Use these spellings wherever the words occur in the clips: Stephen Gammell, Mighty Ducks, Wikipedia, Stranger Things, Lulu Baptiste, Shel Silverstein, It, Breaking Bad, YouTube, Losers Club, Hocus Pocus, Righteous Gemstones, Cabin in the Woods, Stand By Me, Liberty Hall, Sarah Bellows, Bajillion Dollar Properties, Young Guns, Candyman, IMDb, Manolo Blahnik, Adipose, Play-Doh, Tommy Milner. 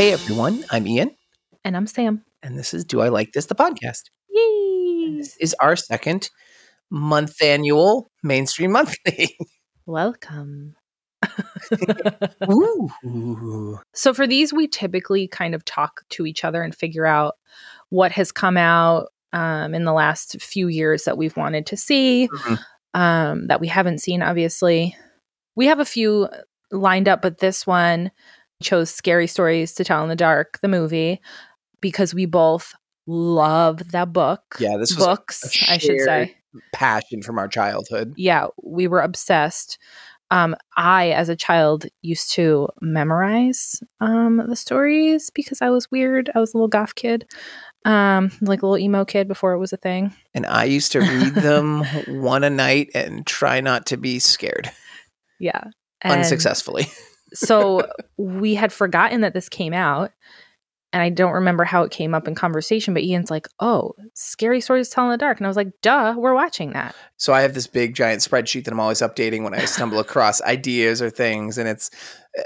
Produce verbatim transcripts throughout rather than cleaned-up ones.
Hey, everyone. I'm Ian. And I'm Sam. And this is Do I Like This, the podcast. Yay! This is our second month annual Mainstream Monthly. Welcome. Ooh. So for these, we typically kind of talk to each other and figure out what has come out um, in the last few years that we've wanted to see, mm-hmm. um, that we haven't seen, obviously. We have a few lined up, but this one chose Scary Stories to Tell in the Dark, the movie, because we both love that book. Yeah, this was books, a shared I should say. Passion from our childhood. Yeah, we were obsessed. Um, I, as a child, used to memorize um, the stories because I was weird. I was a little goth kid, um, like a little emo kid before it was a thing. And I used to read them one a night and try not to be scared. Yeah. And unsuccessfully. So we had forgotten that this came out. And I don't remember how it came up in conversation, but Ian's like, oh, Scary Stories to Tell in the Dark. And I was like, duh, we're watching that. So I have this big giant spreadsheet that I'm always updating when I stumble across ideas or things. And it's,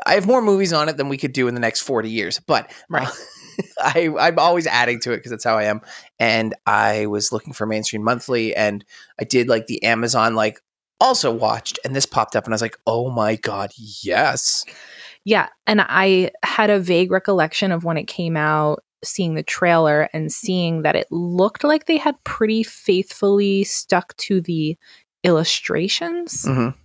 I have more movies on it than we could do in the next forty years. But right. I, I'm always adding to it because that's how I am. And I was looking for Mainstream Monthly and I did like the Amazon, like also watched, and this popped up and I was like, oh my God, yes. Yeah, and I had a vague recollection of when it came out, seeing the trailer and seeing that it looked like they had pretty faithfully stuck to the illustrations, mm-hmm.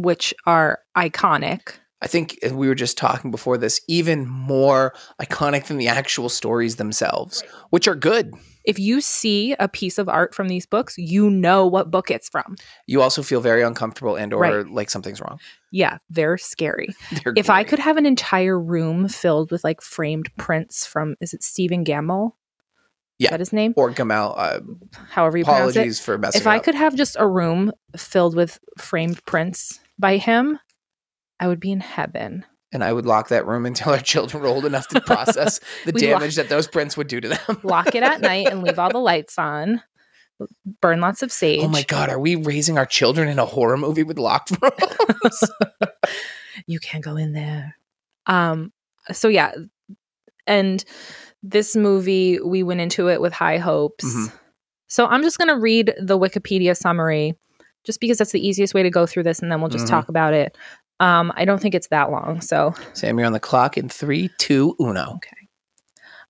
which are iconic. I think we were just talking before this, even more iconic than the actual stories themselves, right. which are good. If you see a piece of art from these books, you know what book it's from. You also feel very uncomfortable and or right. like something's wrong. Yeah, they're scary. They're if great. I could have an entire room filled with like framed prints from, is it Stephen Gammell? Yeah. Is that his name? Or Gammell. Uh, However you pronounce it. Apologies for messing up. If I could have just a room filled with framed prints by him, I would be in heaven. And I would lock that room until our children were old enough to process the damage lock- that those prints would do to them. Lock it at night and leave all the lights on. Burn lots of sage. Oh my God, are we raising our children in a horror movie with locked rooms? You can't go in there. Um. So yeah. And this movie, we went into it with high hopes. Mm-hmm. So I'm just going to read the Wikipedia summary just because that's the easiest way to go through this. And then we'll just mm-hmm. talk about it. Um, I don't think it's that long, so... Sam, you're on the clock in three, two, uno. Okay.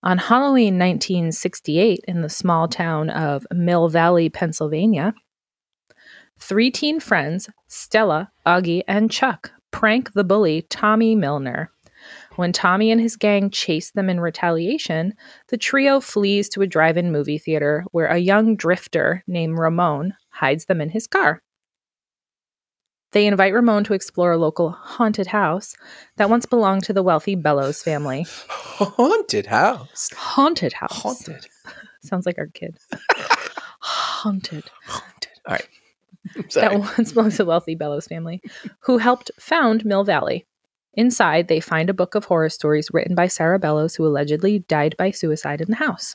On Halloween nineteen sixty-eight, in the small town of Mill Valley, Pennsylvania, three teen friends, Stella, Augie, and Chuck, prank the bully, Tommy Milner. When Tommy and his gang chase them in retaliation, the trio flees to a drive-in movie theater where a young drifter named Ramon hides them in his car. They invite Ramon to explore a local haunted house that once belonged to the wealthy Bellows family. Haunted house. Haunted house. Haunted. Sounds like our kid. Haunted. Haunted. All right. I'm sorry. That once belonged to the wealthy Bellows family, who helped found Mill Valley. Inside, they find a book of horror stories written by Sarah Bellows, who allegedly died by suicide in the house.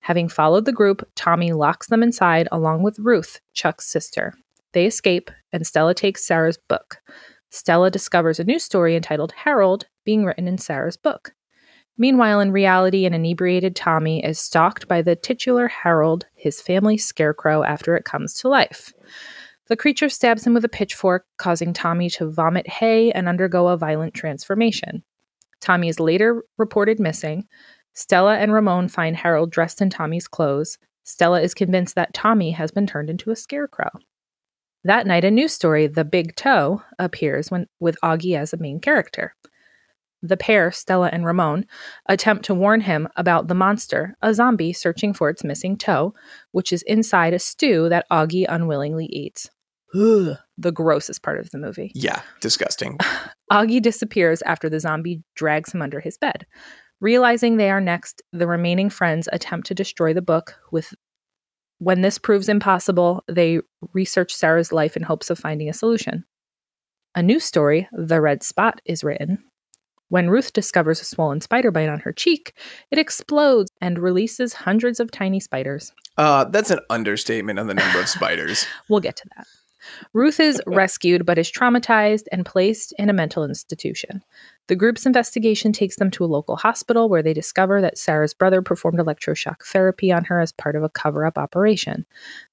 Having followed the group, Tommy locks them inside along with Ruth, Chuck's sister. They escape, and Stella takes Sarah's book. Stella discovers a new story entitled Harold being written in Sarah's book. Meanwhile, in reality, an inebriated Tommy is stalked by the titular Harold, his family scarecrow, after it comes to life. The creature stabs him with a pitchfork, causing Tommy to vomit hay and undergo a violent transformation. Tommy is later reported missing. Stella and Ramon find Harold dressed in Tommy's clothes. Stella is convinced that Tommy has been turned into a scarecrow. That night, a new story, The Big Toe, appears when, with Augie as a main character. The pair, Stella and Ramon, attempt to warn him about the monster, a zombie searching for its missing toe, which is inside a stew that Augie unwillingly eats. Ugh, the grossest part of the movie. Yeah, disgusting. Augie disappears after the zombie drags him under his bed. Realizing they are next, the remaining friends attempt to destroy the book with... When this proves impossible, they research Sarah's life in hopes of finding a solution. A new story, The Red Spot, is written. When Ruth discovers a swollen spider bite on her cheek, it explodes and releases hundreds of tiny spiders. Uh, that's an understatement on the number of spiders. We'll get to that. Ruth is rescued but is traumatized and placed in a mental institution. The group's investigation takes them to a local hospital where they discover that Sarah's brother performed electroshock therapy on her as part of a cover-up operation.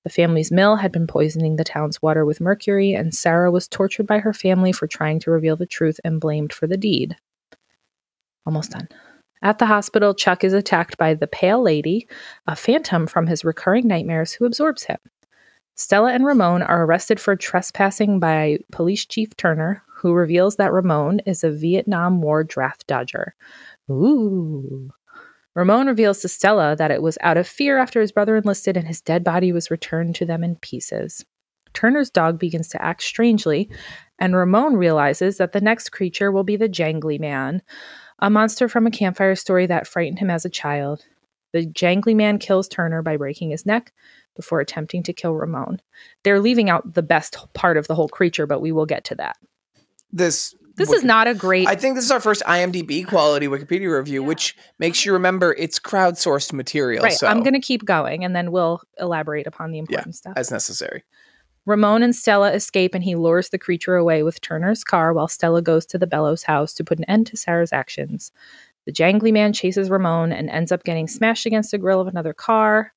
The family's mill had been poisoning the town's water with mercury, and Sarah was tortured by her family for trying to reveal the truth and blamed for the deed. Almost done. At the hospital, Chuck is attacked by the Pale Lady, a phantom from his recurring nightmares who absorbs him. Stella and Ramon are arrested for trespassing by Police Chief Turner, who reveals that Ramon is a Vietnam War draft dodger. Ooh. Ramon reveals to Stella that it was out of fear after his brother enlisted and his dead body was returned to them in pieces. Turner's dog begins to act strangely, and Ramon realizes that the next creature will be the Jangly Man, a monster from a campfire story that frightened him as a child. The Jangly Man kills Turner by breaking his neck before attempting to kill Ramon. They're leaving out the best part of the whole creature, but we will get to that. This this is not a great... I think this is our first IMDb quality Wikipedia review, yeah. Which makes you remember it's crowdsourced material. Right, so. I'm going to keep going, and then we'll elaborate upon the important yeah, stuff. As necessary. Ramon and Stella escape, and he lures the creature away with Turner's car while Stella goes to the Bellows house to put an end to Sarah's actions. The Jangly Man chases Ramon and ends up getting smashed against the grill of another car.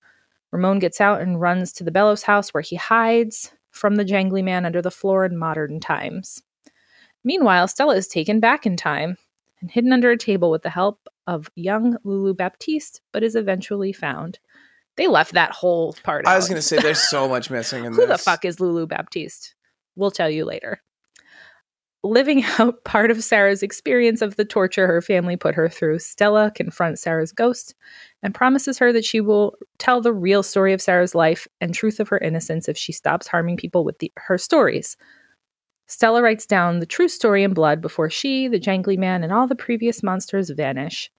Ramon gets out and runs to the Bellows house where he hides from the Jangly Man under the floor in modern times. Meanwhile, Stella is taken back in time and hidden under a table with the help of young Lulu Baptiste, but is eventually found. They left that whole part out. I was going to say, there's so much missing in Who this. Who the fuck is Lulu Baptiste? We'll tell you later. Living out part of Sarah's experience of the torture her family put her through, Stella confronts Sarah's ghost and promises her that she will tell the real story of Sarah's life and truth of her innocence if she stops harming people with the, her stories. Stella writes down the true story in blood before she, the Jangly Man, and all the previous monsters vanish.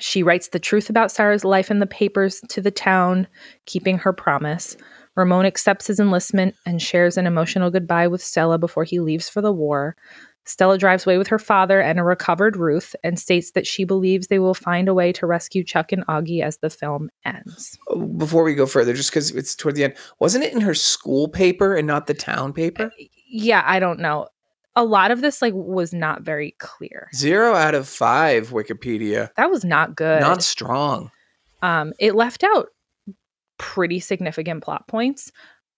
She writes the truth about Sarah's life in the papers to the town, keeping her promise. Ramon accepts his enlistment and shares an emotional goodbye with Stella before he leaves for the war. Stella drives away with her father and a recovered Ruth and states that she believes they will find a way to rescue Chuck and Augie as the film ends. Before we go further, just because it's toward the end, wasn't it in her school paper and not the town paper? Yeah, I don't know. A lot of this like was not very clear. Zero out of five Wikipedia. That was not good. Not strong. Um, it left out pretty significant plot points,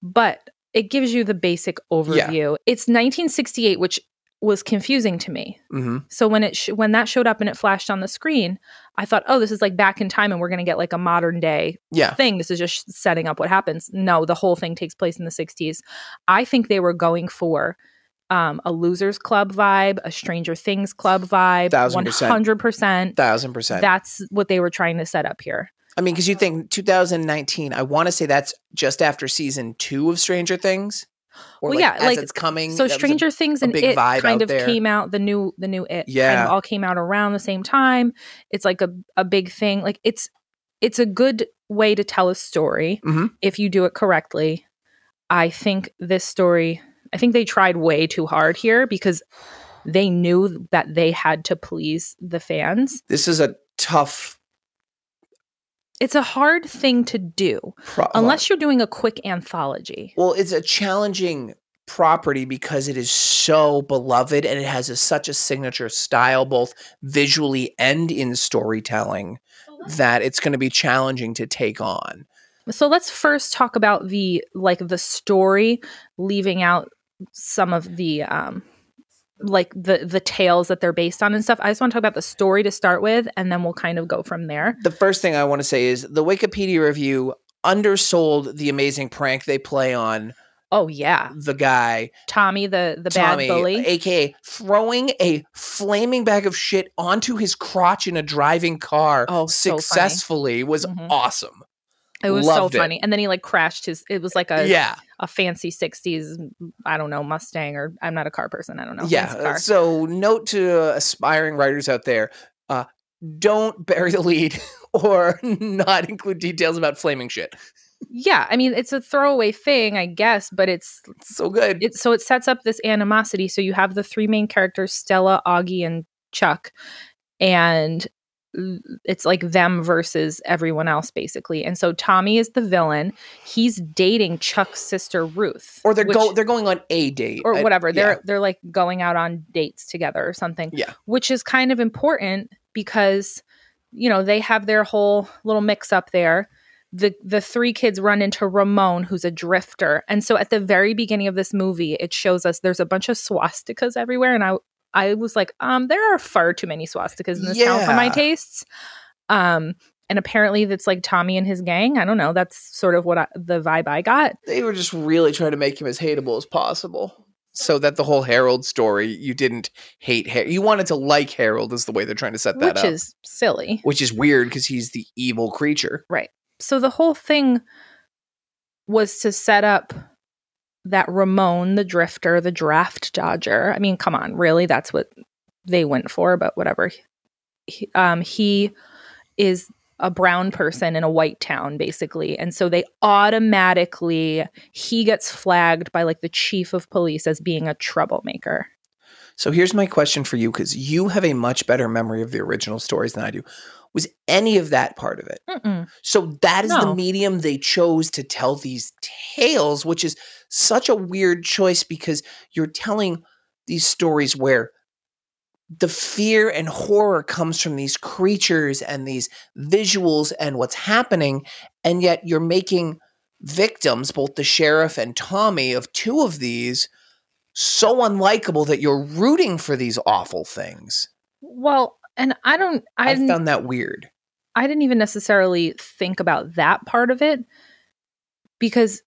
but it gives you the basic overview. Yeah. It's nineteen sixty-eight, which was confusing to me. Mm-hmm. So when it sh- when that showed up and it flashed on the screen, I thought, oh, this is like back in time and we're going to get like a modern day yeah. thing. This is just setting up what happens. No, the whole thing takes place in the sixties. I think they were going for... Um, a Losers Club vibe, a Stranger Things Club vibe, one hundred percent. one thousand percent. That's what they were trying to set up here. I mean, because you think two thousand nineteen, I want to say that's just after season two of Stranger Things. Or well, like, yeah. As like, it's coming. So Stranger a, Things and It kind of there. came out, the new the new It yeah. kind of all came out around the same time. It's like a, a big thing. Like it's, it's a good way to tell a story mm-hmm. if you do it correctly. I think this story... I think they tried way too hard here because they knew that they had to please the fans. This is a tough... It's a hard thing to do pro- unless you're doing a quick anthology. Well, it's a challenging property because it is so beloved and it has a, such a signature style, both visually and in storytelling, that it's going to be challenging to take on. So let's first talk about the like the story, leaving out some of the um, like the the tales that they're based on and stuff. I just want to talk about the story to start with, and then we'll kind of go from there. The first thing I want to say is the Wikipedia review undersold the amazing prank they play on. Oh yeah, the guy Tommy, the the Tommy, bad bully, aka throwing a flaming bag of shit onto his crotch in a driving car. Oh, successfully so was mm-hmm. awesome. It was Loved so funny. It. And then he like crashed his, it was like a yeah. a fancy sixties, I don't know, Mustang or I'm not a car person. I don't know. Yeah. So note to uh, aspiring writers out there, uh, don't bury the lead or not include details about flaming shit. Yeah. I mean, it's a throwaway thing, I guess, but it's, it's so good. It, so it sets up this animosity. So you have the three main characters, Stella, Augie, and Chuck. And it's like them versus everyone else, basically. And so Tommy is the villain. He's dating Chuck's sister Ruth, or they're which, go they're going on a date or whatever. I, yeah. They're they're like going out on dates together or something. Yeah, which is kind of important because you know they have their whole little mix up there. The the three kids run into Ramon, who's a drifter, and so at the very beginning of this movie, it shows us there's a bunch of swastikas everywhere, and I. I was like, um, there are far too many swastikas in this yeah. town for my tastes. Um, and apparently that's like Tommy and his gang. I don't know. That's sort of what I, the vibe I got. They were just really trying to make him as hateable as possible so that the whole Harold story, you didn't hate Harold. You wanted to like Harold is the way they're trying to set that up. Which is silly. Which is weird because he's the evil creature. Right. So the whole thing was to set up that Ramon, the drifter, the draft dodger. I mean, come on, really? That's what they went for, but whatever. He, um, he is a brown person in a white town, basically. And so they automatically, he gets flagged by like the chief of police as being a troublemaker. So here's my question for you, because you have a much better memory of the original stories than I do. Was any of that part of it? Mm-mm. So that is no. the medium they chose to tell these tales, which is such a weird choice because you're telling these stories where the fear and horror comes from these creatures and these visuals and what's happening, and yet you're making victims, both the sheriff and Tommy, of two of these so unlikable that you're rooting for these awful things. Well, and I don't... I, I found that weird. I didn't even necessarily think about that part of it because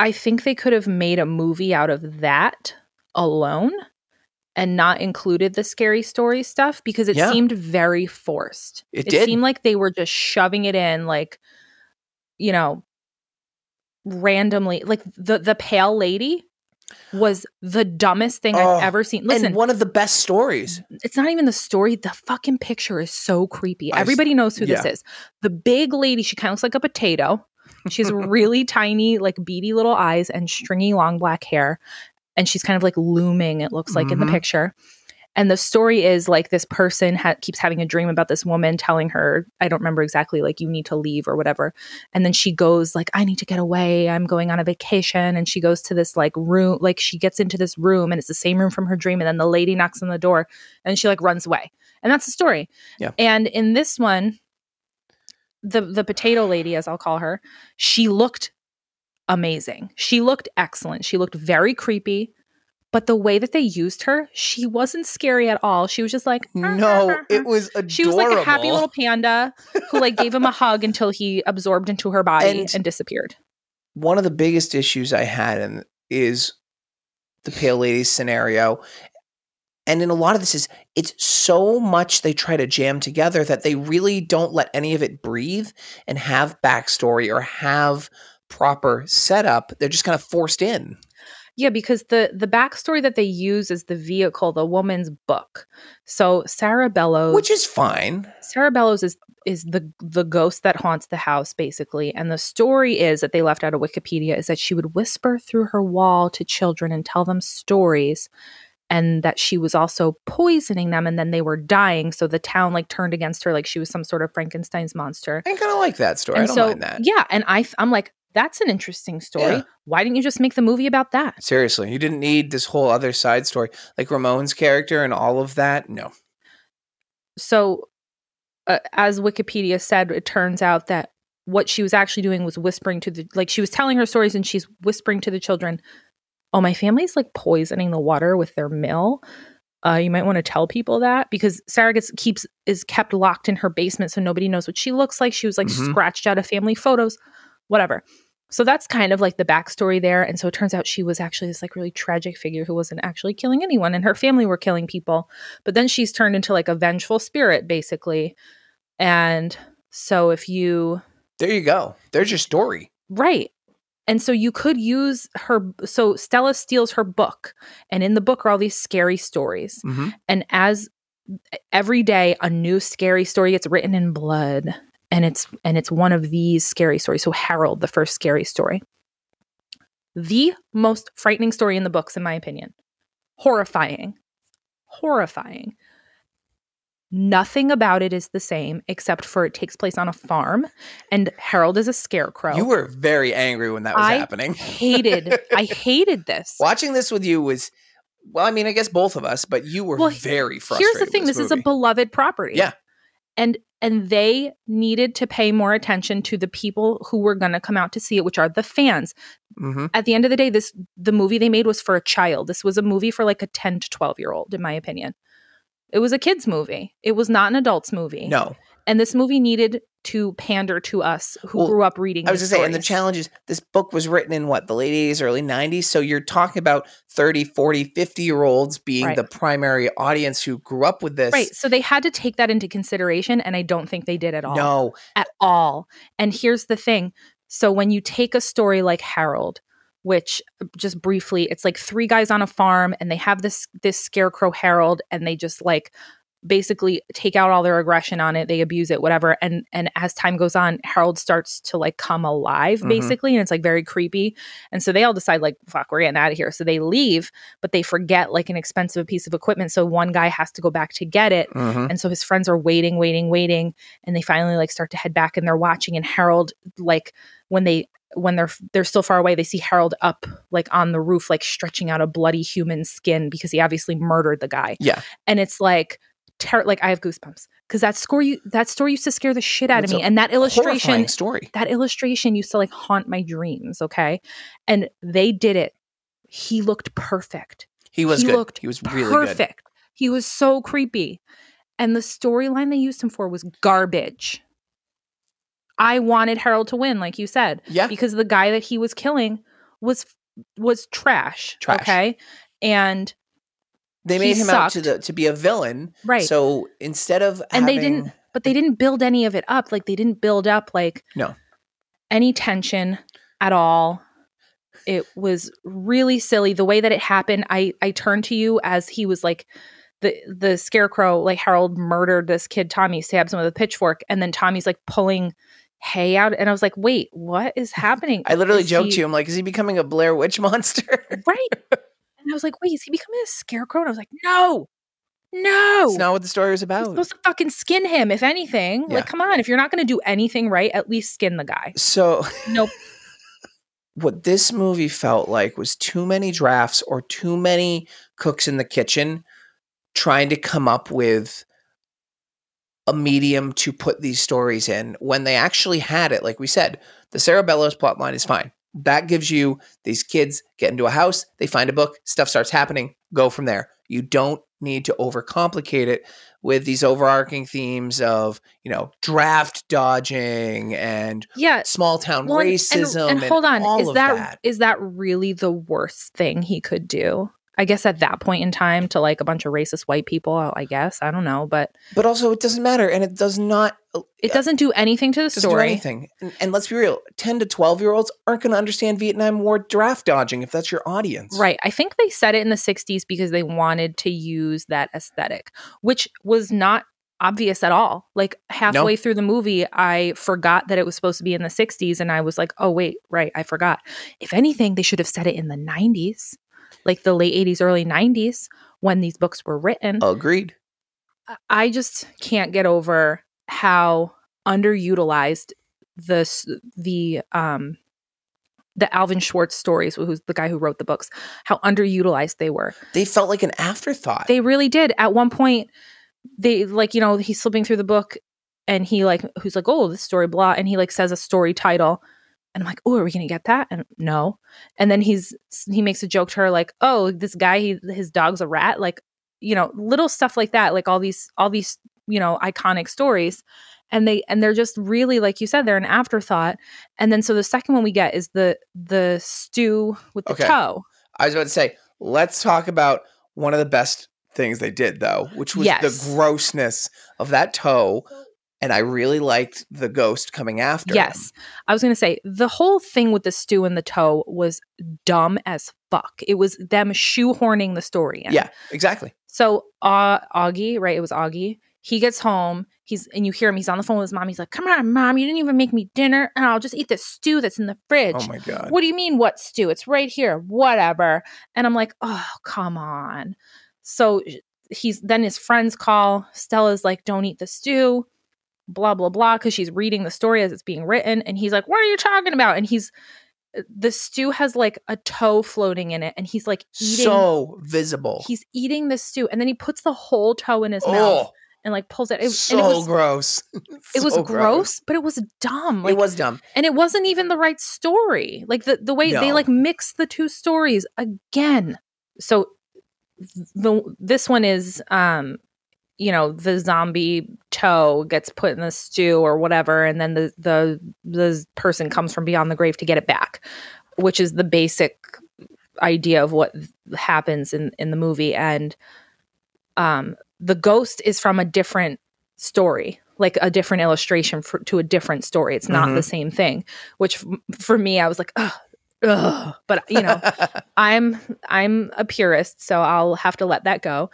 I think they could have made a movie out of that alone and not included the scary story stuff because it yeah. seemed very forced. It, it did. It seemed like they were just shoving it in like, you know, randomly. Like the, the pale lady... was the dumbest thing oh, I've ever seen. Listen, and one of the best stories. It's not even the story. The fucking picture is so creepy. I Everybody s- knows who yeah. this is. The big lady, she kind of looks like a potato. She has really tiny, like beady little eyes and stringy long black hair. And she's kind of like looming, it looks like, mm-hmm. in the picture. And the story is like this person ha- keeps having a dream about this woman telling her, I don't remember exactly, like you need to leave or whatever. And then she goes like, I need to get away. I'm going on a vacation. And she goes to this like room, like she gets into this room and it's the same room from her dream. And then the lady knocks on the door and she like runs away. And that's the story. Yeah. And in this one, the the potato lady, as I'll call her, she looked amazing. She looked excellent. She looked very creepy. But the way that they used her, she wasn't scary at all. She was just like, ah, no, ah, ah. It was adorable. She was like a happy little panda who like gave him a hug until he absorbed into her body and, and disappeared. One of the biggest issues I had in, is the pale lady scenario. And in a lot of this is it's so much they try to jam together that they really don't let any of it breathe and have backstory or have proper setup. They're just kind of forced in. Yeah, because the the backstory that they use is the vehicle, the woman's book. So Sarah Bellows, which is fine. Sarah Bellows is is the the ghost that haunts the house, basically. And the story is that they left out of Wikipedia is that she would whisper through her wall to children and tell them stories, and that she was also poisoning them, and then they were dying. So the town like turned against her, like she was some sort of Frankenstein's monster. I kind of like that story. And I don't so, mind that. Yeah, and I I'm like. That's an interesting story. Yeah. Why didn't you just make the movie about that? Seriously, you didn't need this whole other side story. Like Ramon's character and all of that? No. So, uh, as Wikipedia said, it turns out that what she was actually doing was whispering to the... Like, she was telling her stories and she's whispering to the children, oh, my family's, like, poisoning the water with their mill. Uh, you might want to tell people that because Sarah gets, keeps is kept locked in her basement so nobody knows what she looks like. She was, like, mm-hmm. scratched out of family photos. Whatever. So that's kind of like the backstory there. And so it turns out she was actually this like really tragic figure who wasn't actually killing anyone and her family were killing people. But then she's turned into like a vengeful spirit basically. And so if you... There you go. There's your story. Right. And so you could use her... So Stella steals her book. And in the book are all these scary stories. Mm-hmm. And as every day, a new scary story gets written in blood. And it's and it's one of these scary stories. So Harold, the first scary story. The most frightening story in the books, in my opinion. Horrifying. Horrifying. Nothing about it is the same except for it takes place on a farm and Harold is a scarecrow. You were very angry when that was I happening. hated, I hated this. Watching this with you was, well, I mean, I guess both of us, but you were well, very frustrated. Here's the thing. This, this is a beloved property. Yeah. And and they needed to pay more attention to the people who were going to come out to see it, which are the fans. Mm-hmm. At the end of the day, this the movie they made was for a child. This was a movie for like a ten to twelve year old, in my opinion. It was a kid's movie. It was not an adult's movie. No. And this movie needed to pander to us who well, grew up reading. I was going to say, and the challenge is this book was written in what, the late eighties, early nineties. So you're talking about thirty, forty, fifty year olds being right. the primary audience who grew up with this. Right. So they had to take that into consideration. And I don't think they did at all. No. At all. And here's the thing. So when you take a story like Harold, which just briefly, it's like three guys on a farm and they have this, this scarecrow Harold, and they just like basically take out all their aggression on it. They abuse it, whatever. And, and as time goes on, Harold starts to like come alive basically. Mm-hmm. And it's like very creepy. And so they all decide like, fuck, we're getting out of here. So they leave, but they forget like an expensive piece of equipment. So one guy has to go back to get it. Mm-hmm. And so his friends are waiting, waiting, waiting. And they finally like start to head back and they're watching, and Harold, like when they, when they're they're still far away, they see Harold up like on the roof, like stretching out a bloody human skin because he obviously murdered the guy. Yeah. And it's like ter- like I have goosebumps because that score you that story used to scare the shit out it's of me. And that illustration story. That illustration used to like haunt my dreams. Okay. And they did it. He looked perfect. He was he good. Looked he was really perfect. Good. He was so creepy. And the storyline they used him for was garbage. I wanted Harold to win, like you said. Yeah. Because the guy that he was killing was was trash. Trash. Okay. And they made him sucked. out to the, to be a villain. Right. So instead of And having... they didn't but they didn't build any of it up. Like they didn't build up like no. any tension at all. It was really silly. The way that it happened, I, I turned to you as he was like The the scarecrow, like Harold murdered this kid, Tommy, stabs him with a pitchfork. And then Tommy's like pulling hay out. And I was like, wait, what is happening? I literally is joked he... to you. I'm like, is he becoming a Blair Witch monster? Right. And I was like, wait, is he becoming a scarecrow? And I was like, no, no. It's not what the story was about. You're supposed to fucking skin him, if anything. Yeah. Like, come on. If you're not going to do anything right, at least skin the guy. So. Nope. What this movie felt like was too many drafts or too many cooks in the kitchen trying to come up with a medium to put these stories in when they actually had it. Like we said, the Sarah Bellows plot line is fine. That gives you these kids get into a house, they find a book, stuff starts happening, go from there. You don't need to overcomplicate it with these overarching themes of, you know, draft dodging and yeah. small town well, racism. And, and, and hold on, and is that, that is that really the worst thing he could do? I guess at that point in time to like a bunch of racist white people, I guess. I don't know. But but also it doesn't matter. And it does not. It doesn't do anything to the story. It doesn't do anything. And, and let's be real. ten to twelve year olds aren't going to understand Vietnam War draft dodging if that's your audience. Right. I think they said it in the sixties because they wanted to use that aesthetic, which was not obvious at all. Like halfway nope. through the movie, I forgot that it was supposed to be in the sixties. And I was like, oh, wait, right. I forgot. If anything, they should have said it in the nineties. Like the late eighties, early nineties, when these books were written. Agreed. I just can't get over how underutilized the the um the Alvin Schwartz stories, who's the guy who wrote the books, how underutilized they were. They felt like an afterthought. They really did. At one point, they like you know he's slipping through the book, and he like who's like oh this story blah, and he like says a story title. And I'm like, oh, are we going to get that? And no. And then he's he makes a joke to her like, oh, this guy, he, his dog's a rat. Like, you know, little stuff like that. Like all these, all these, you know, iconic stories. And they and they're just really, like you said, they're an afterthought. And then so the second one we get is the the stew with the okay. toe. I was about to say, let's talk about one of the best things they did, though, which was yes. the grossness of that toe. And I really liked the ghost coming after Yes. him. I was going to say, the whole thing with the stew and the toe was dumb as fuck. It was them shoehorning the story in. Yeah, exactly. So uh, Augie, right? It was Augie. He gets home. He's And you hear him. He's on the phone with his mom. He's like, come on, Mom. You didn't even make me dinner. And I'll just eat the stew that's in the fridge. Oh, my God. What do you mean, what stew? It's right here. Whatever. And I'm like, oh, come on. So he's then his friends call. Stella's like, don't eat the stew, blah, blah, blah, because she's reading the story as it's being written. And he's like, what are you talking about? And he's, the stew has like a toe floating in it, and he's like eating. So visible. He's eating the stew, and then he puts the whole toe in his oh, mouth and like pulls it. It so and it was, gross. It so was gross, gross, but it was dumb. Like, it was dumb. And it wasn't even the right story. Like the, the way no. they like mixed the two stories again. So the, this one is, um, you know, the zombie toe gets put in the stew or whatever, and then the the the person comes from beyond the grave to get it back, which is the basic idea of what happens in, in the movie. And um, the ghost is from a different story, like a different illustration for, to a different story. It's not mm-hmm. the same thing, which f- for me, I was like, ugh. Ugh. But you know, I'm I'm a purist, so I'll have to let that go.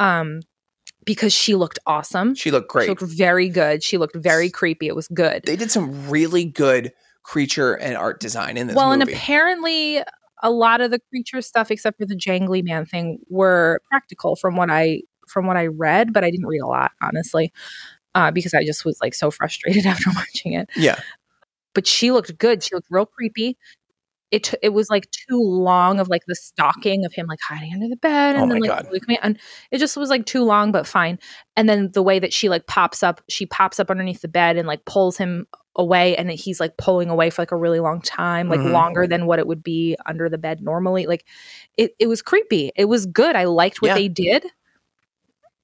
Um, because she looked awesome. She looked great. She looked very good. She looked very creepy. It was good. They did some really good creature and art design in this well, movie. Well, and apparently a lot of the creature stuff, except for the jangly man thing, were practical from what I from what I read, but I didn't read a lot, honestly, uh, because I just was like so frustrated after watching it. Yeah. But she looked good. She looked real creepy. It t- it was like too long of like the stalking of him like hiding under the bed and oh then like and it just was like too long, but fine. And then the way that she like pops up, she pops up underneath the bed and like pulls him away, and he's like pulling away for like a really long time, like mm-hmm. longer than what it would be under the bed normally. Like it it was creepy. It was good. I liked what yeah. they did,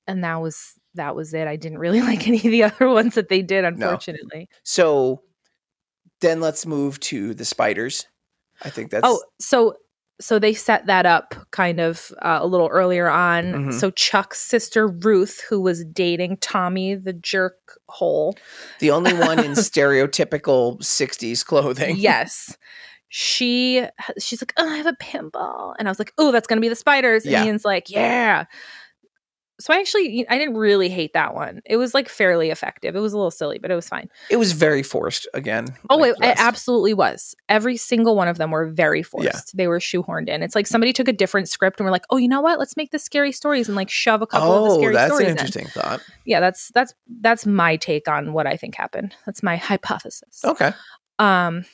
and that was that was it. I didn't really like any of the other ones that they did, unfortunately. No. So then let's move to the spiders. I think that's oh, so so they set that up kind of uh, a little earlier on. Mm-hmm. So Chuck's sister Ruth, who was dating Tommy the jerk hole, the only one in stereotypical sixties clothing. Yes, she she's like, oh, I have a pinball, and I was like, oh, that's gonna be the spiders. And yeah. Ian's like, yeah. So I actually, I didn't really hate that one. It was like fairly effective. It was a little silly, but it was fine. It was very forced again. Oh, like it, it absolutely was. Every single one of them were very forced. Yeah. They were shoehorned in. It's like somebody took a different script and were like, oh, you know what? Let's make the scary stories and like shove a couple oh, of the scary stories in. Oh, that's an interesting in. thought. Yeah, that's, that's, that's my take on what I think happened. That's my hypothesis. Okay. Um.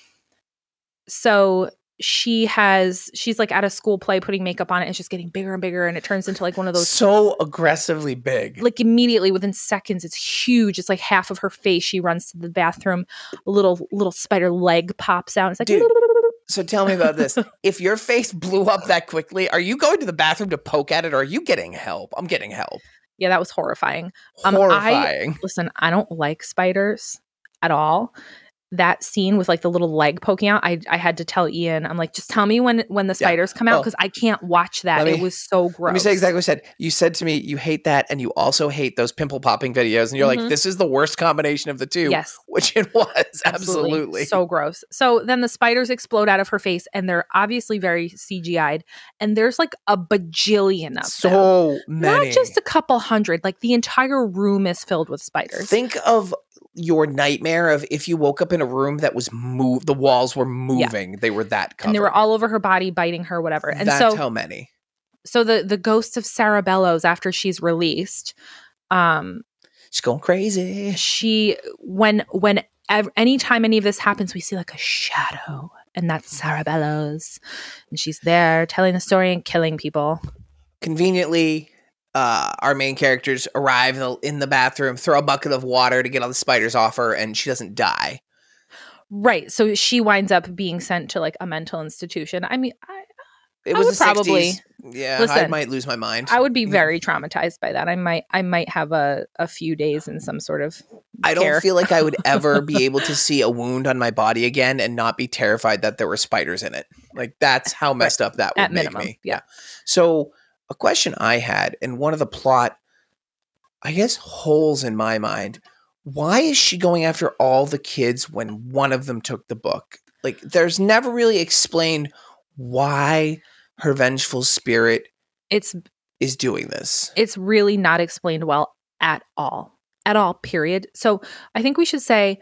So... she has she's like at a school play putting makeup on it, and it's just getting bigger and bigger, and it turns into like one of those so aggressively big, like immediately within seconds it's huge, it's like half of her face. She runs to the bathroom, a little little spider leg pops out, and it's like, dude, so tell me about this. If your face blew up that quickly, are you going to the bathroom to poke at it, or are you getting help? I'm getting help. Yeah, that was horrifying. Horrifying. Um, I, listen, I don't like spiders at all. That scene with like the little leg poking out, I I had to tell Ian, I'm like, just tell me when, when the spiders yeah. come out, because oh. I can't watch that. Me, it was so gross. Let me say exactly what I said. You said to me, you hate that, and you also hate those pimple popping videos. And you're mm-hmm. like, this is the worst combination of the two. Yes. Which it was. Absolutely. Absolutely. So gross. So then the spiders explode out of her face, and they're obviously very C G I'd. And there's like a bajillion of so them. So many. Not just a couple hundred. Like the entire room is filled with spiders. Think of... your nightmare of if you woke up in a room that was moved, the walls were moving. Yeah. They were that covered. And they were all over her body, biting her, whatever. And that's so, how many. So the the ghost of Sarah Bellows, after she's released, um, she's going crazy. She when when ev- anytime any of this happens, we see like a shadow, and that's Sarah Bellows, and she's there telling the story and killing people. Conveniently. Uh, our main characters arrive in the, in the bathroom, throw a bucket of water to get all the spiders off her, and she doesn't die. Right. So she winds up being sent to like a mental institution. I mean, I, it was I would the probably, sixties. Yeah, listen, I might lose my mind. I would be very traumatized by that. I might, I might have a, a few days in some sort of I care. Don't feel like I would ever be able to see a wound on my body again and not be terrified that there were spiders in it. Like that's how messed right. up that would At make minimum, me. Yeah. yeah. So. A question I had, and one of the plot, I guess, holes in my mind. Why is she going after all the kids when one of them took the book? Like, there's never really explained why her vengeful spirit it's is doing this. It's really not explained well at all. At all, period. So I think we should say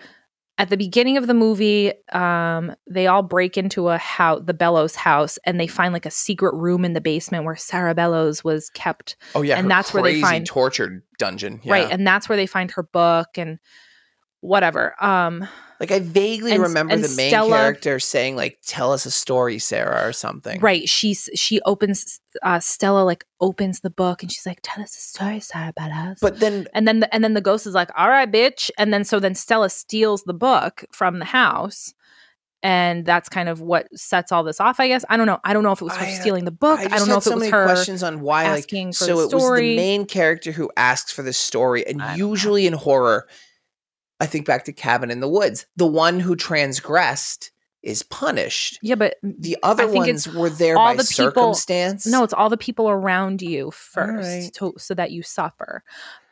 At the beginning of the movie, um, they all break into a house, the Bellows house, and they find like a secret room in the basement where Sarah Bellows was kept. Oh yeah, and that's where they find tortured dungeon, yeah. Right? And that's where they find her book and whatever. Um, like I vaguely and, remember and the main Stella, character saying like, "Tell us a story, Sarah," or something. Right? She's she opens uh, Stella like opens the book and she's like, "Tell us a story, Sarah Bellows." But then and then the, and then the ghost is like, "All right, bitch." And then so then Stella steals the book from the house, and that's kind of what sets all this off. I guess I don't know. I don't know if it was her I, stealing the book. I, I don't know if so it was her questions on why asking like, for so the story. So it was the main character who asks for the story, and usually know. in horror. I think back to Cabin in the Woods. The one who transgressed is punished. Yeah, but the other ones were there by the circumstance. People, no, it's all the people around you first, right. to, so that you suffer.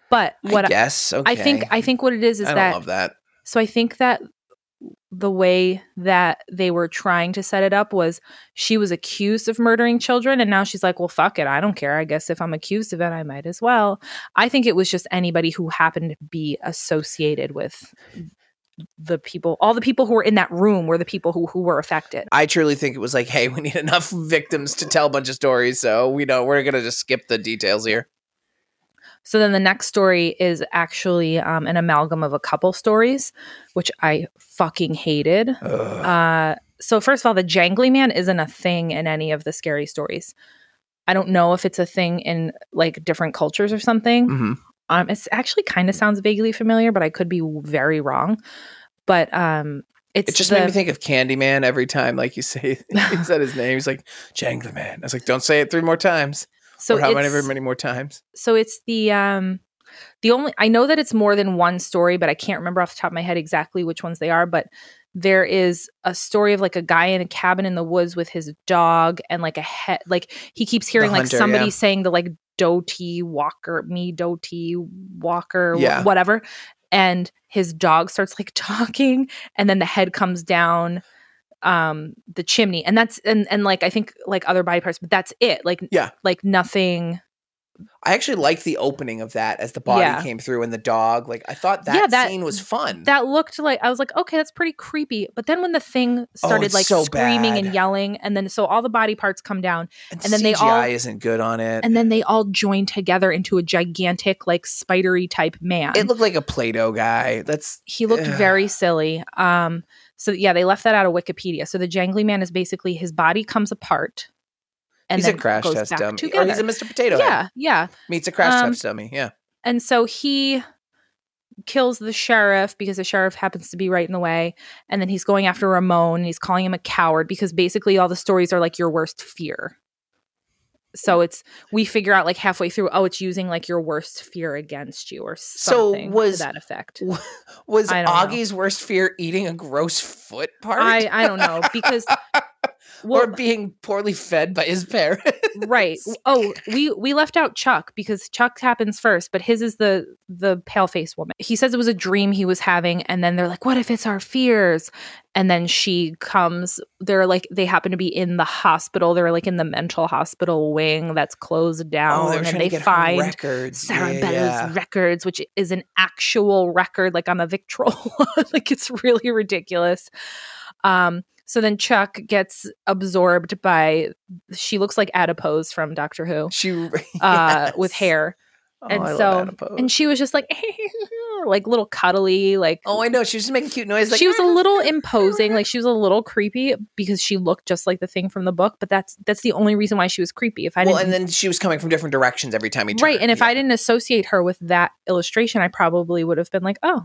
But what I guess, okay. I think I think what it is is I don't that, love that. So I think that the way that they were trying to set it up was she was accused of murdering children, and now she's like, well, fuck it, I don't care. I guess if I'm accused of it, I might as well. I think it was just anybody who happened to be associated with the people. All the people who were in that room were the people who, who were affected. I truly think it was like, hey, we need enough victims to tell a bunch of stories, so we don't, we're going to just skip the details here. So then the next story is actually um, an amalgam of a couple stories, which I fucking hated. Uh, so first of all, the jangly man isn't a thing in any of the scary stories. I don't know if it's a thing in like different cultures or something. Mm-hmm. Um, it's actually kind of sounds vaguely familiar, but I could be very wrong. But um, it's it just the- made me think of Candyman every time. Like you say, he said his name. He's like, jangly man. I was like, don't say it three more times. So or how many, many more times? So it's the um, the only I know that it's more than one story, but I can't remember off the top of my head exactly which ones they are. But there is a story of like a guy in a cabin in the woods with his dog and like a head. Like he keeps hearing hunter, like somebody yeah. saying the like Doty Walker, me Doty Walker, yeah. wh- whatever. And his dog starts like talking, and then the head comes down. Um, the chimney, and that's and and like I think like other body parts, but that's it. Like yeah, like nothing. I actually liked the opening of that as the body yeah. came through and the dog. Like I thought that, yeah, that scene was fun. That looked like I was like, okay, that's pretty creepy. But then when the thing started oh, like so screaming bad. and yelling, and then so all the body parts come down, and, and then C G I they all isn't good on it, and then they all join together into a gigantic like spidery type man. It looked like a Play-Doh guy. That's he looked ugh. very silly. Um. So, yeah, they left that out of Wikipedia. So the jangly man is basically his body comes apart and he's then a crash goes test back dummy. Together. Or he's a Mister Potato yeah, Head. Yeah, yeah. Meets a crash um, test dummy, yeah. And so he kills the sheriff because the sheriff happens to be right in the way. And then he's going after Ramon and he's calling him a coward because basically all the stories are like your worst fear. So it's we figure out like halfway through, oh, it's using like your worst fear against you or something so was, to that effect. W- was Augie's know. worst fear eating a gross foot part? I, I don't know because well, or being poorly fed by his parents. Right. Oh, we, we left out Chuck because Chuck happens first, but his is the the pale-faced woman. He says it was a dream he was having, and then they're like, what if it's our fears? And then she comes, they're like, they happen to be in the hospital. They're like in the mental hospital wing that's closed down. Oh, and they find records. Sarah yeah, Bellows yeah. records, which is an actual record, like on a Victrola. Like it's really ridiculous. Um, so then Chuck gets absorbed by, she looks like Adipose from Doctor Who. She, yes. uh, with hair. Oh, and I so, and she was just like, like little cuddly, like, oh, I know. She was just making cute noise. Like, she was a little imposing. Like she was a little creepy because she looked just like the thing from the book, but that's, that's the only reason why she was creepy. If I didn't, well, and then she was coming from different directions every time he turned. Right. And if yeah. I didn't associate her with that illustration, I probably would have been like, oh,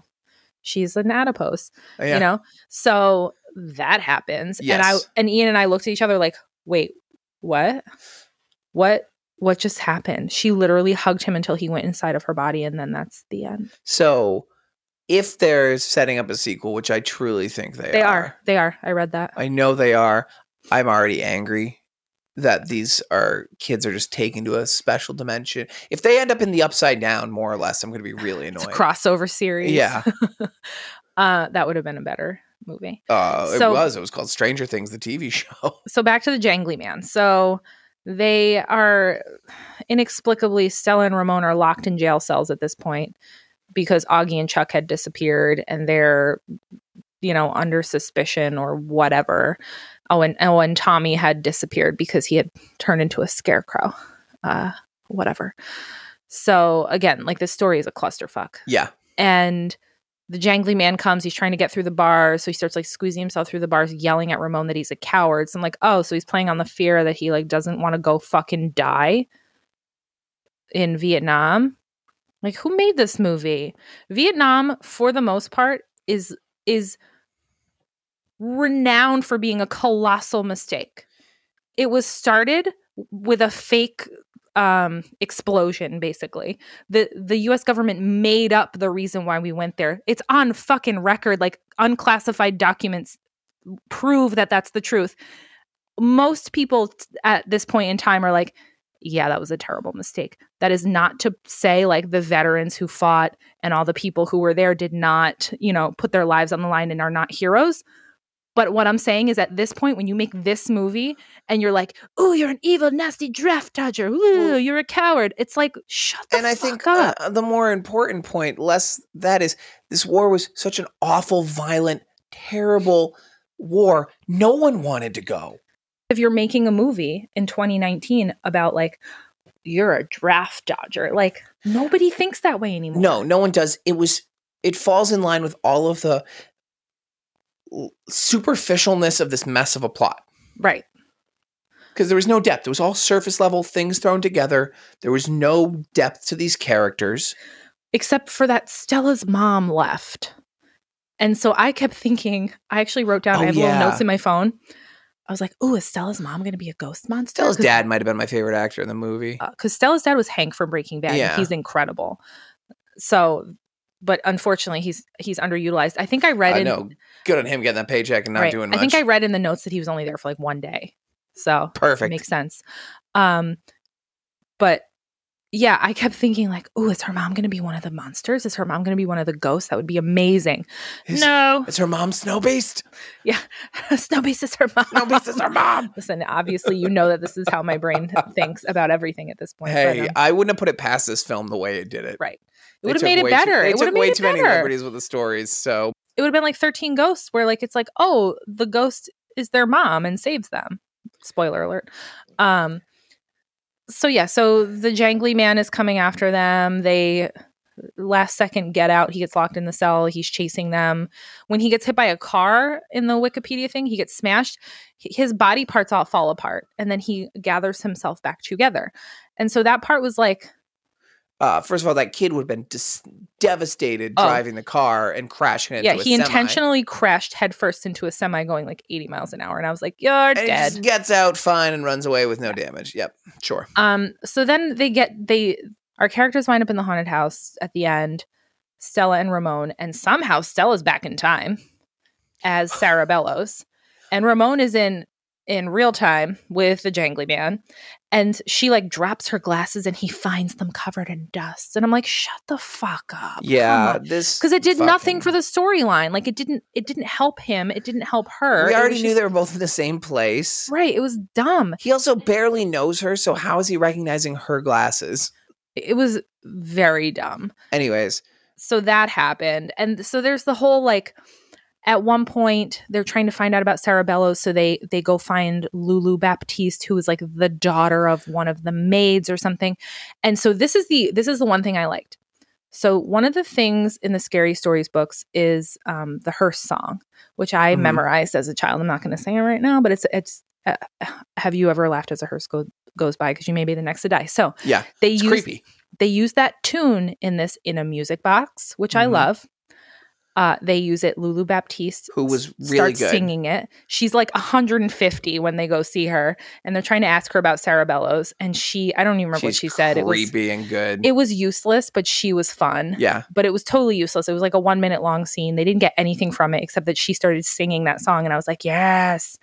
she's an adipose, oh, yeah. you know? So that happens. Yes. And I, and Ian and I looked at each other like, wait, what, what? What just happened? She literally hugged him until he went inside of her body, and then that's the end. So if they're setting up a sequel, which I truly think they, they are. are. They are. I read that. I know they are. I'm already angry that these are kids are just taken to a special dimension. If they end up in the Upside Down, more or less, I'm going to be really annoyed. It's a crossover series. Yeah. uh, that would have been a better movie. Uh, so, it was. It was called Stranger Things, the T V show. So back to the jangly man. So... They are inexplicably, Stella and Ramon are locked in jail cells at this point because Augie and Chuck had disappeared and they're you know, under suspicion or whatever. Oh, and oh, and Tommy had disappeared because he had turned into a scarecrow, uh, whatever. So again, like, this story is a clusterfuck. Yeah. And the jangly man comes. He's trying to get through the bars, so he starts like squeezing himself through the bars, yelling at Ramon that he's a coward. So I'm like, oh, so he's playing on the fear that he like doesn't want to go fucking die in Vietnam. Like, who made this movie? Vietnam, for the most part, is is renowned for being a colossal mistake. It was started with a fake um explosion, basically. The the U S government made up the reason why we went there. It's on fucking record. Like, unclassified documents prove that that's the truth. Most people t- at this point in time are like, yeah, that was a terrible mistake. That is not to say like the veterans who fought and all the people who were there did not, you know, put their lives on the line and are not heroes. But what I'm saying is, at this point, when you make this movie and you're like, "Ooh, you're an evil, nasty draft dodger. Ooh, you're a coward." It's like, shut the and fuck I think, up. Uh, the more important point, less that is, this war was such an awful, violent, terrible war. No one wanted to go. If you're making a movie in twenty nineteen about like, you're a draft dodger, like, nobody thinks that way anymore. No, no one does. It was, it falls in line with all of the superficialness of this mess of a plot. Right. Because there was no depth. It was all surface level things thrown together. There was no depth to these characters. Except for that Stella's mom left. And so I kept thinking, I actually wrote down, oh, I have yeah. little notes in my phone. I was like, ooh, is Stella's mom going to be a ghost monster? Stella's dad might have been my favorite actor in the movie. Because uh, Stella's dad was Hank from Breaking Bad. Yeah. And he's incredible. So... But unfortunately, he's he's underutilized. I think I read. I in, know. Good on him getting that paycheck and not right. doing much. I think I read in the notes that he was only there for like one day. So perfect, makes sense. Um, but yeah, I kept thinking like, oh, is her mom going to be one of the monsters? Is her mom going to be one of the ghosts? That would be amazing. Is, no, is her mom Snow Beast? Yeah, Snow Beast is her mom. Snow Beast is her mom. Listen, obviously, you know that this is how my brain thinks about everything at this point. Hey, but, um, I wouldn't have put it past this film the way it did it. Right. It would have made it better. Too, it would have made way it too better. Many liberties with the stories, so it would have been like thirteen Ghosts, where like it's like, oh, the ghost is their mom and saves them. Spoiler alert. Um. So yeah, so the jangly man is coming after them. They last second get out. He gets locked in the cell. He's chasing them. When he gets hit by a car in the Wikipedia thing, he gets smashed. His body parts all fall apart, and then he gathers himself back together. And so that part was like. Uh, first of all, that kid would have been dis- devastated oh. driving the car and crashing into yeah, a semi. Yeah, he intentionally crashed headfirst into a semi going like eighty miles an hour. And I was like, you're and dead. And he just gets out fine and runs away with no yeah. damage. Yep, sure. Um. So then they get, they our characters wind up in the haunted house at the end, Stella and Ramon. And somehow Stella's back in time as Sarah Bellows. And Ramon is in... in real time with the jangly man, and she like drops her glasses and he finds them covered in dust. And I'm like, shut the fuck up. Yeah. This, cause it did fucking... nothing for the storyline. Like it didn't, it didn't help him. It didn't help her. We already knew just... they were both in the same place. Right. It was dumb. He also barely knows her. So how is he recognizing her glasses? It was very dumb. Anyways. So that happened. And so there's the whole, like, at one point, they're trying to find out about Sarah Bellows, so they they go find Lulu Baptiste, who is like the daughter of one of the maids or something. And so this is the this is the one thing I liked. So one of the things in the Scary Stories books is um, the Hearse song, which I mm-hmm. memorized as a child. I'm not going to sing it right now, but it's it's. Uh, have you ever laughed as a hearse go, goes by? Because you may be the next to die. So yeah, they use creepy. They use that tune in this in a music box, which mm-hmm. I love. Uh, they use it. Lulu Baptiste, who was really starts good. Singing it. She's like one hundred fifty when they go see her, and they're trying to ask her about Sarah Bellows, and she I don't even remember She's what she said. It was creepy and good. It was useless, but she was fun. Yeah, but it was totally useless. It was like a one minute long scene. They didn't get anything from it except that she started singing that song, and I was like, yes.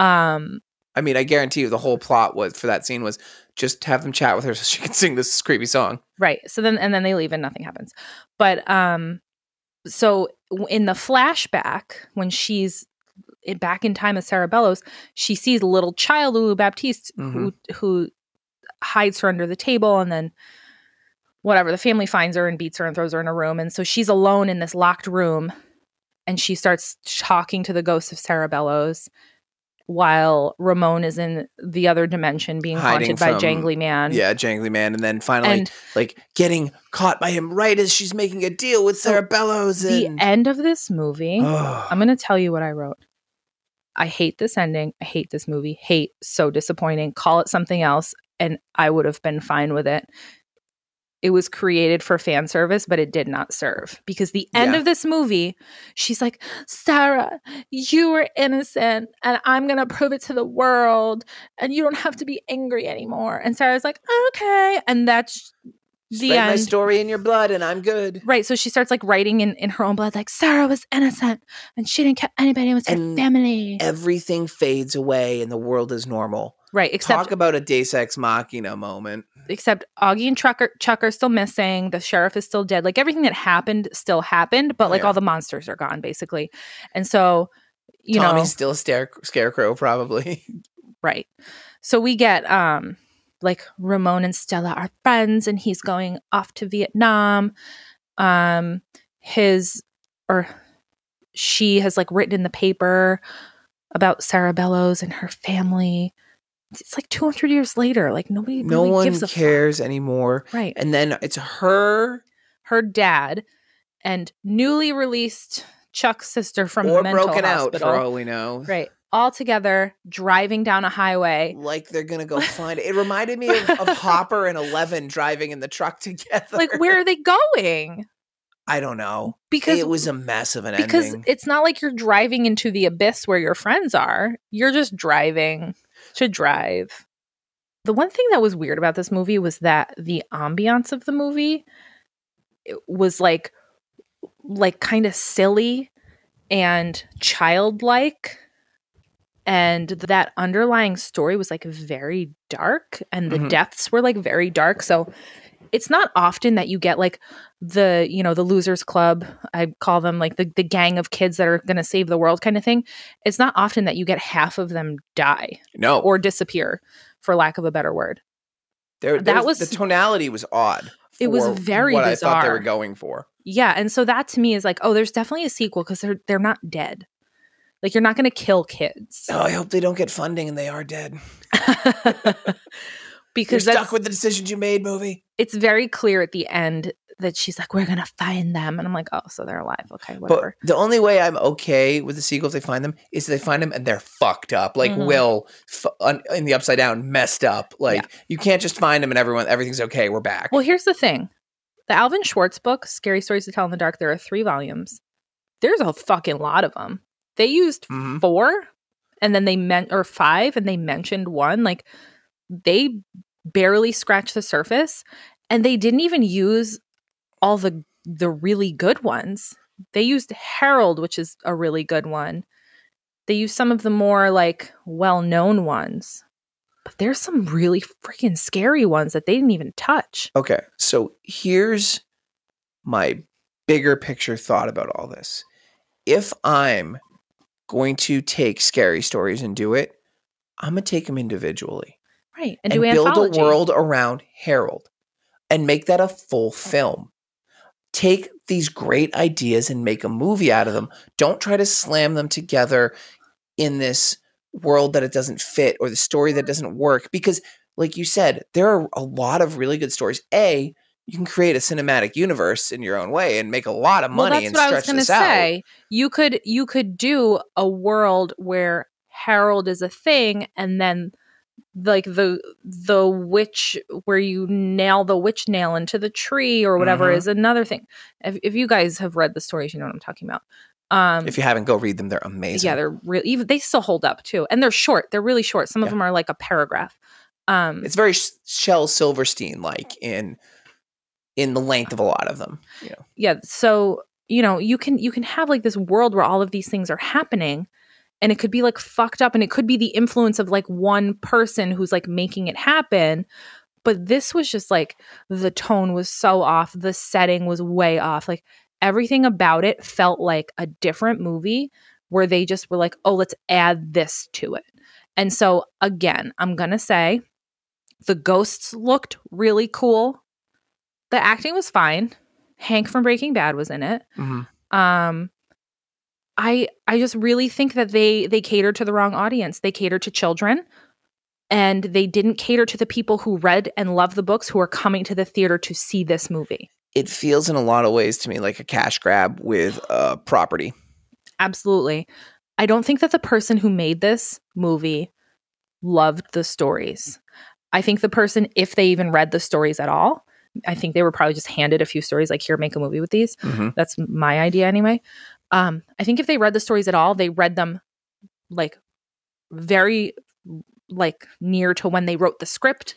Um, I mean, I guarantee you, the whole plot was for that scene was just have them chat with her so she can sing this creepy song. Right. So then, and then they leave, and nothing happens. But um. So in the flashback, when she's back in time as Sarah Bellows, she sees little child Lulu Baptiste mm-hmm. who who hides her under the table, and then whatever, the family finds her and beats her and throws her in a room. And so she's alone in this locked room and she starts talking to the ghost of Sarah Bellows while Ramon is in the other dimension being haunted by Jangly Man. Yeah, Jangly Man. And then finally, and like, getting caught by him right as she's making a deal with Sarah Bellows. And the end of this movie, I'm going to tell you what I wrote. I hate this ending. I hate this movie. Hate. So disappointing. Call it something else, and I would have been fine with it. It was created for fan service, but it did not serve. Because the end yeah. of this movie, she's like, Sarah, you were innocent, and I'm going to prove it to the world, and you don't have to be angry anymore. And Sarah's like, okay. And that's the end. My story in your blood, and I'm good. Right. So she starts like writing in, in her own blood, like, Sarah was innocent, and she didn't kill anybody. It was her family. Everything fades away, and the world is normal. Right, except talk about a Deus Ex Machina moment. Except Augie and Chuck are, Chuck are still missing. The sheriff is still dead. Like, everything that happened still happened, but like yeah. all the monsters are gone, basically. And so, you Tommy's know, Tommy's still a stare- scarecrow, probably. Right. So we get um, like Ramon and Stella are friends, and he's going off to Vietnam. Um, his or she has like written in the paper about Sarah Bellows and her family. It's like two hundred years later. Like, nobody no really one gives a cares fuck. Anymore. Right. And then it's her. Her dad and newly released Chuck's sister from or the mental hospital. Or broken out, for all we know. Right. All together, driving down a highway. Like they're going to go find it. It reminded me of, of Hopper and Eleven driving in the truck together. Like, where are they going? I don't know. Because it was a mess of an because ending. Because it's not like you're driving into the abyss where your friends are. You're just driving to drive. The one thing that was weird about this movie was that the ambiance of the movie was like like kind of silly and childlike, and that underlying story was like very dark, and the mm-hmm. deaths were like very dark. So it's not often that you get like the, you know, the Losers Club, I call them, like the, the gang of kids that are going to save the world kind of thing. It's not often that you get half of them die no. or disappear, for lack of a better word. There, that was, the tonality was odd. It was very what bizarre. I thought they were going for. Yeah. And so that to me is like, oh, there's definitely a sequel because they're, they're not dead. Like, you're not going to kill kids. Oh, I hope they don't get funding and they are dead. Because you're stuck with the decisions you made, movie. It's very clear at the end that she's like, we're going to find them. And I'm like, oh, so they're alive. Okay, whatever. But the only way I'm okay with the sequel if they find them is they find them and they're fucked up. Like mm-hmm. Will f- un- in the Upside Down messed up. Like yeah. you can't just find them and everyone, everything's okay. We're back. Well, here's the thing. The Alvin Schwartz book, Scary Stories to Tell in the Dark, there are three volumes. There's a fucking lot of them. They used mm-hmm. four and then they meant, or five, and they mentioned one. Like, they barely scratched the surface, and they didn't even use all the the really good ones. They used Harold, which is a really good one. They used some of the more like well-known ones, but there's some really freaking scary ones that they didn't even touch. Okay, so here's my bigger picture thought about all this. If I'm going to take Scary Stories and do it, I'm going to take them individually. Right. And, and do build anthology. A world around Harold and make that a full film. Take these great ideas and make a movie out of them. Don't try to slam them together in this world that it doesn't fit, or the story that doesn't work. Because, like you said, there are a lot of really good stories. A, you can create a cinematic universe in your own way and make a lot of money well, and stretch I was this say. Out. You could you could do a world where Harold is a thing, and then like the the witch, where you nail the witch nail into the tree or whatever mm-hmm. is another thing. If, if you guys have read the stories, you know what I'm talking about. Um, if you haven't, go read them. They're amazing. Yeah, they're really even. They still hold up too, and they're short. They're really short. Some yeah. of them are like a paragraph. Um, it's very Shel Silverstein like in in the length of a lot of them. You know? Yeah. So you know you can you can have like this world where all of these things are happening. And it could be like fucked up, and it could be the influence of like one person who's like making it happen. But this was just like, the tone was so off. The setting was way off. Like, everything about it felt like a different movie where they just were like, oh, let's add this to it. And so again, I'm going to say the ghosts looked really cool. The acting was fine. Hank from Breaking Bad was in it. Mm-hmm. Um, I I just really think that they they catered to the wrong audience. They catered to children, and they didn't cater to the people who read and love the books, who are coming to the theater to see this movie. It feels in a lot of ways to me like a cash grab with a property. Absolutely. I don't think that the person who made this movie loved the stories. I think the person, if they even read the stories at all, I think they were probably just handed a few stories like, here, make a movie with these. Mm-hmm. That's my idea anyway. Um, I think if they read the stories at all, they read them like very like near to when they wrote the script.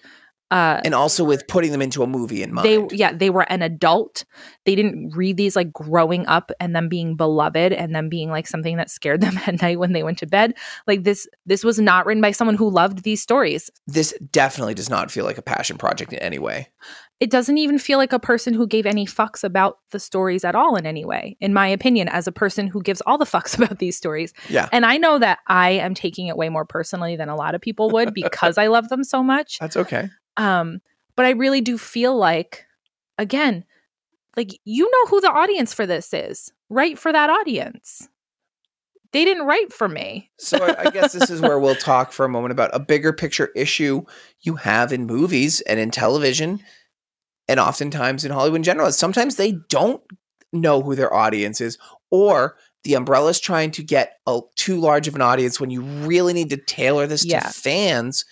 Uh, and also with putting them into a movie in mind. They, yeah, they were an adult. They didn't read these like growing up and them being beloved and them being like something that scared them at night when they went to bed. Like this, this was not written by someone who loved these stories. This definitely does not feel like a passion project in any way. It doesn't even feel like a person who gave any fucks about the stories at all in any way, in my opinion, as a person who gives all the fucks about these stories. Yeah. And I know that I am taking it way more personally than a lot of people would because I love them so much. That's okay. Um, but I really do feel like, again, like, you know who the audience for this is. Write for that audience. They didn't write for me. So I, I guess this is where we'll talk for a moment about a bigger picture issue you have in movies and in television and oftentimes in Hollywood in general. Sometimes they don't know who their audience is, or the umbrella is trying to get a, too large of an audience when you really need to tailor this yeah. to fans.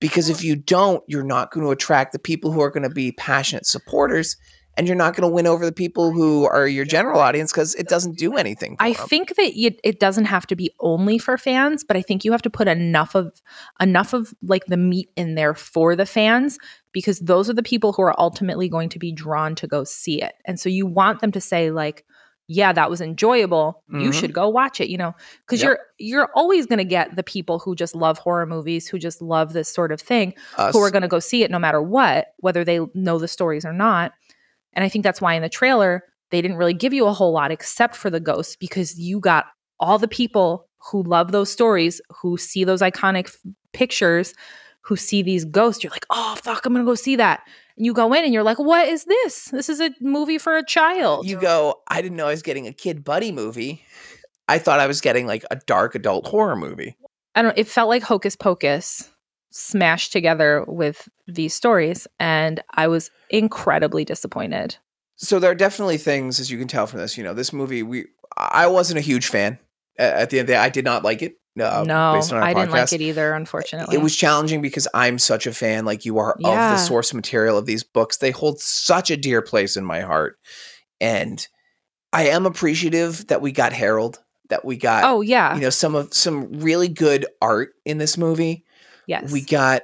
Because if you don't, you're not going to attract the people who are going to be passionate supporters, and you're not going to win over the people who are your general audience because it doesn't do anything for I them. Think that you, it doesn't have to be only for fans, but I think you have to put enough of enough of like the meat in there for the fans, because those are the people who are ultimately going to be drawn to go see it. And so you want them to say like, yeah, that was enjoyable. Mm-hmm. You should go watch it, you know, because yep. you're you're always going to get the people who just love horror movies, who just love this sort of thing, Us. who are going to go see it no matter what, whether they know the stories or not. And I think that's why in the trailer, they didn't really give you a whole lot except for the ghosts, because you got all the people who love those stories, who see those iconic f- pictures, who see these ghosts. You're like, oh, fuck, I'm going to go see that. You go in and you're like, what is this? This is a movie for a child. You go, I didn't know I was getting a kid buddy movie. I thought I was getting like a dark adult horror movie. I don't know. It felt like Hocus Pocus smashed together with these stories. And I was incredibly disappointed. So there are definitely things, as you can tell from this, you know, this movie, we I wasn't a huge fan. At the end of the day, I did not like it. Uh, no, based on our I podcast. Didn't like it either, unfortunately. It was challenging because I'm such a fan, like you are, yeah. of the source material of these books. They hold such a dear place in my heart. And I am appreciative that we got Harold, that we got, oh, yeah. you know, some of some really good art in this movie. Yes. We got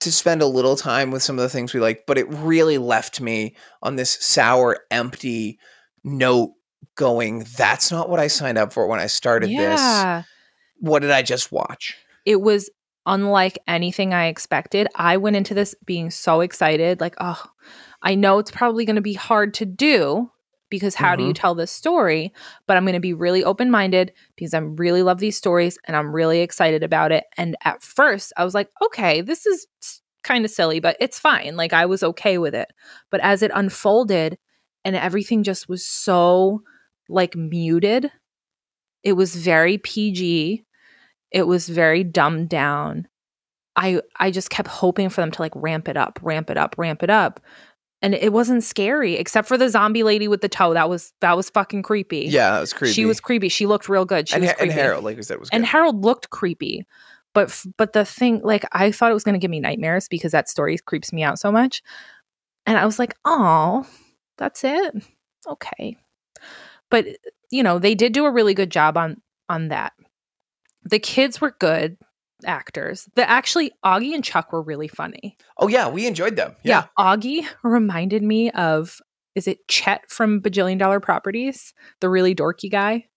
to spend a little time with some of the things we like, but it really left me on this sour, empty note going, that's not what I signed up for when I started yeah. this. What did I just watch? It was unlike anything I expected. I went into this being so excited. Like, oh, I know it's probably going to be hard to do because how mm-hmm. do you tell this story? But I'm going to be really open-minded because I really love these stories and I'm really excited about it. And at first I was like, okay, this is kind of silly, but it's fine. Like, I was okay with it. But as it unfolded and everything just was so like muted, it was very P G. It was very dumbed down. I I just kept hoping for them to like ramp it up, ramp it up, ramp it up. And it wasn't scary, except for the zombie lady with the toe. That was that was fucking creepy. Yeah, that was creepy. She was creepy. She looked real good. She and, was creepy. And Harold, like I said, was good. And Harold looked creepy. But but the thing, like, I thought it was going to give me nightmares because that story creeps me out so much. And I was like, oh, that's it? Okay. But, you know, they did do a really good job on on that. The kids were good actors. The actually, Augie and Chuck were really funny. Oh, yeah. We enjoyed them. Yeah. yeah Augie reminded me of, is it Chet from Bajillion Dollar Properties? The really dorky guy?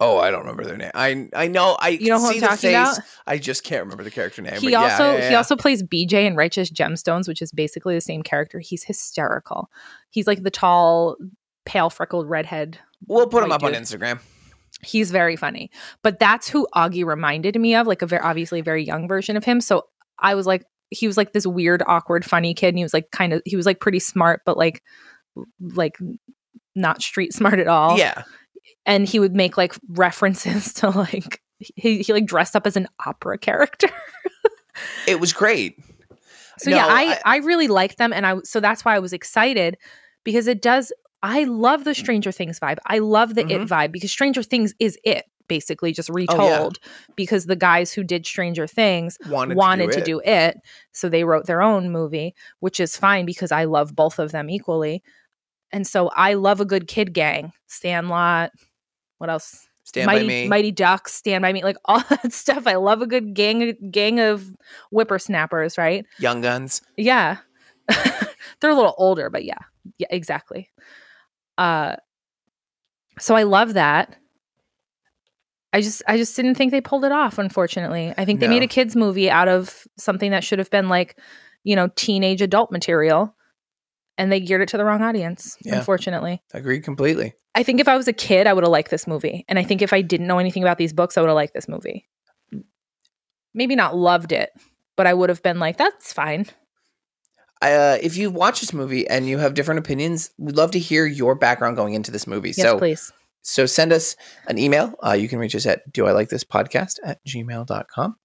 Oh, I don't remember their name. I I know. I you know who see I'm talking the face. About? I just can't remember the character name. He, but also, yeah, yeah, yeah. he also plays B J in Righteous Gemstones, which is basically the same character. He's hysterical. He's like the tall, pale, freckled redhead. We'll put him up dude. on Instagram. He's very funny. But that's who Augie reminded me of, like a very obviously very young version of him. So I was like, he was like this weird, awkward, funny kid. And he was like kind of, he was like pretty smart, but like, like not street smart at all. Yeah. and he would make like references to like he, he like dressed up as an opera character. It was great. So no, yeah, I, I I really liked them, and I so that's why I was excited, because it does. I love the Stranger Things vibe. I love the mm-hmm. It vibe, because Stranger Things is It, basically just retold, oh, yeah. because the guys who did Stranger Things wanted, wanted to, do, to it. do It, so they wrote their own movie, which is fine because I love both of them equally. And so I love a good kid gang. Sandlot, what else? Stand Mighty, by Me. Mighty Ducks, Stand By Me, like all that stuff. I love a good gang gang of whippersnappers, right? Young Guns. Yeah. They're a little older, but yeah. Yeah, exactly. Uh, so I love that. I just I just didn't think they pulled it off, unfortunately. I think they no. made a kids movie out of something that should have been like, you know, teenage adult material, and they geared it to the wrong audience, yeah. unfortunately. Agreed completely. I think if I was a kid, I would have liked this movie. And I think if I didn't know anything about these books, I would have liked this movie. Maybe not loved it, but I would have been like, that's fine. Uh, if you watch this movie and you have different opinions, we'd love to hear your background going into this movie. Yes, so, please. So send us an email. Uh, you can reach us at doilikethispodcast at gmail dot com.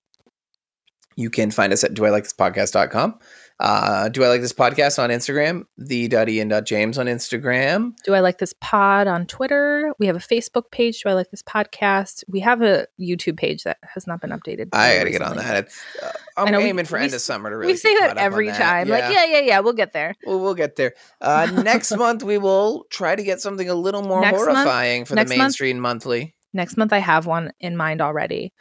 You can find us at doilikethispodcast dot com. Uh, do I like this podcast on Instagram? the dot ian dot james on Instagram. Do I like this pod on Twitter? We have a Facebook page. Do I like this podcast? We have a YouTube page that has not been updated. I gotta recently. get on that. Uh, I'm aiming we, for we, end of summer to really. We say that every time. That. Yeah. Like, yeah, yeah, yeah. We'll get there. We'll, we'll get there. Uh, next month we will try to get something a little more next horrifying month, for the mainstream month, monthly. Next month I have one in mind already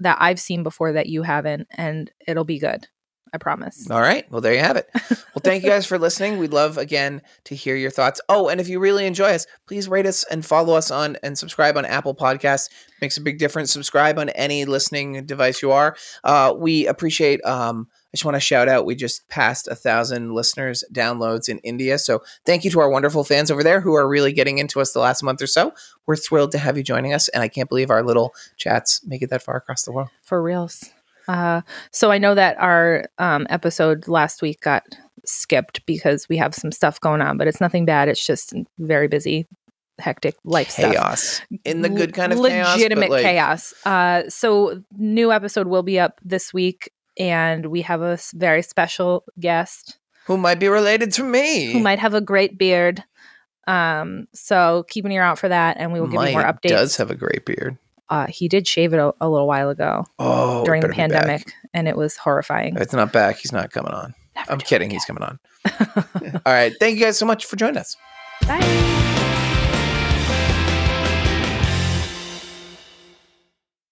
that I've seen before that you haven't, and it'll be good. I promise. All right. Well, there you have it. Well, thank you guys for listening. We'd love, again, to hear your thoughts. Oh, and if you really enjoy us, please rate us and follow us on and subscribe on Apple Podcasts. Makes a big difference. Subscribe on any listening device you are. Uh, we appreciate, um, I just want to shout out, we just passed a thousand listeners downloads in India. So thank you to our wonderful fans over there who are really getting into us the last month or so. We're thrilled to have you joining us. And I can't believe our little chats make it that far across the world. For reals. Uh, so I know that our um, episode last week got skipped because we have some stuff going on, but it's nothing bad. It's just very busy, hectic life chaos. Stuff. In the good kind of chaos. Legitimate chaos. Like- chaos. Uh, so new episode will be up this week, and we have a very special guest. Who might be related to me. Who might have a great beard. Um, so keep an ear out for that, and we will give Mike you more updates. Does have a great beard. Uh, he did shave it a, a little while ago oh, during the pandemic, and it was horrifying. If it's not back. He's not coming on. Never I'm kidding. He's coming on. All right. Thank you guys so much for joining us. Bye.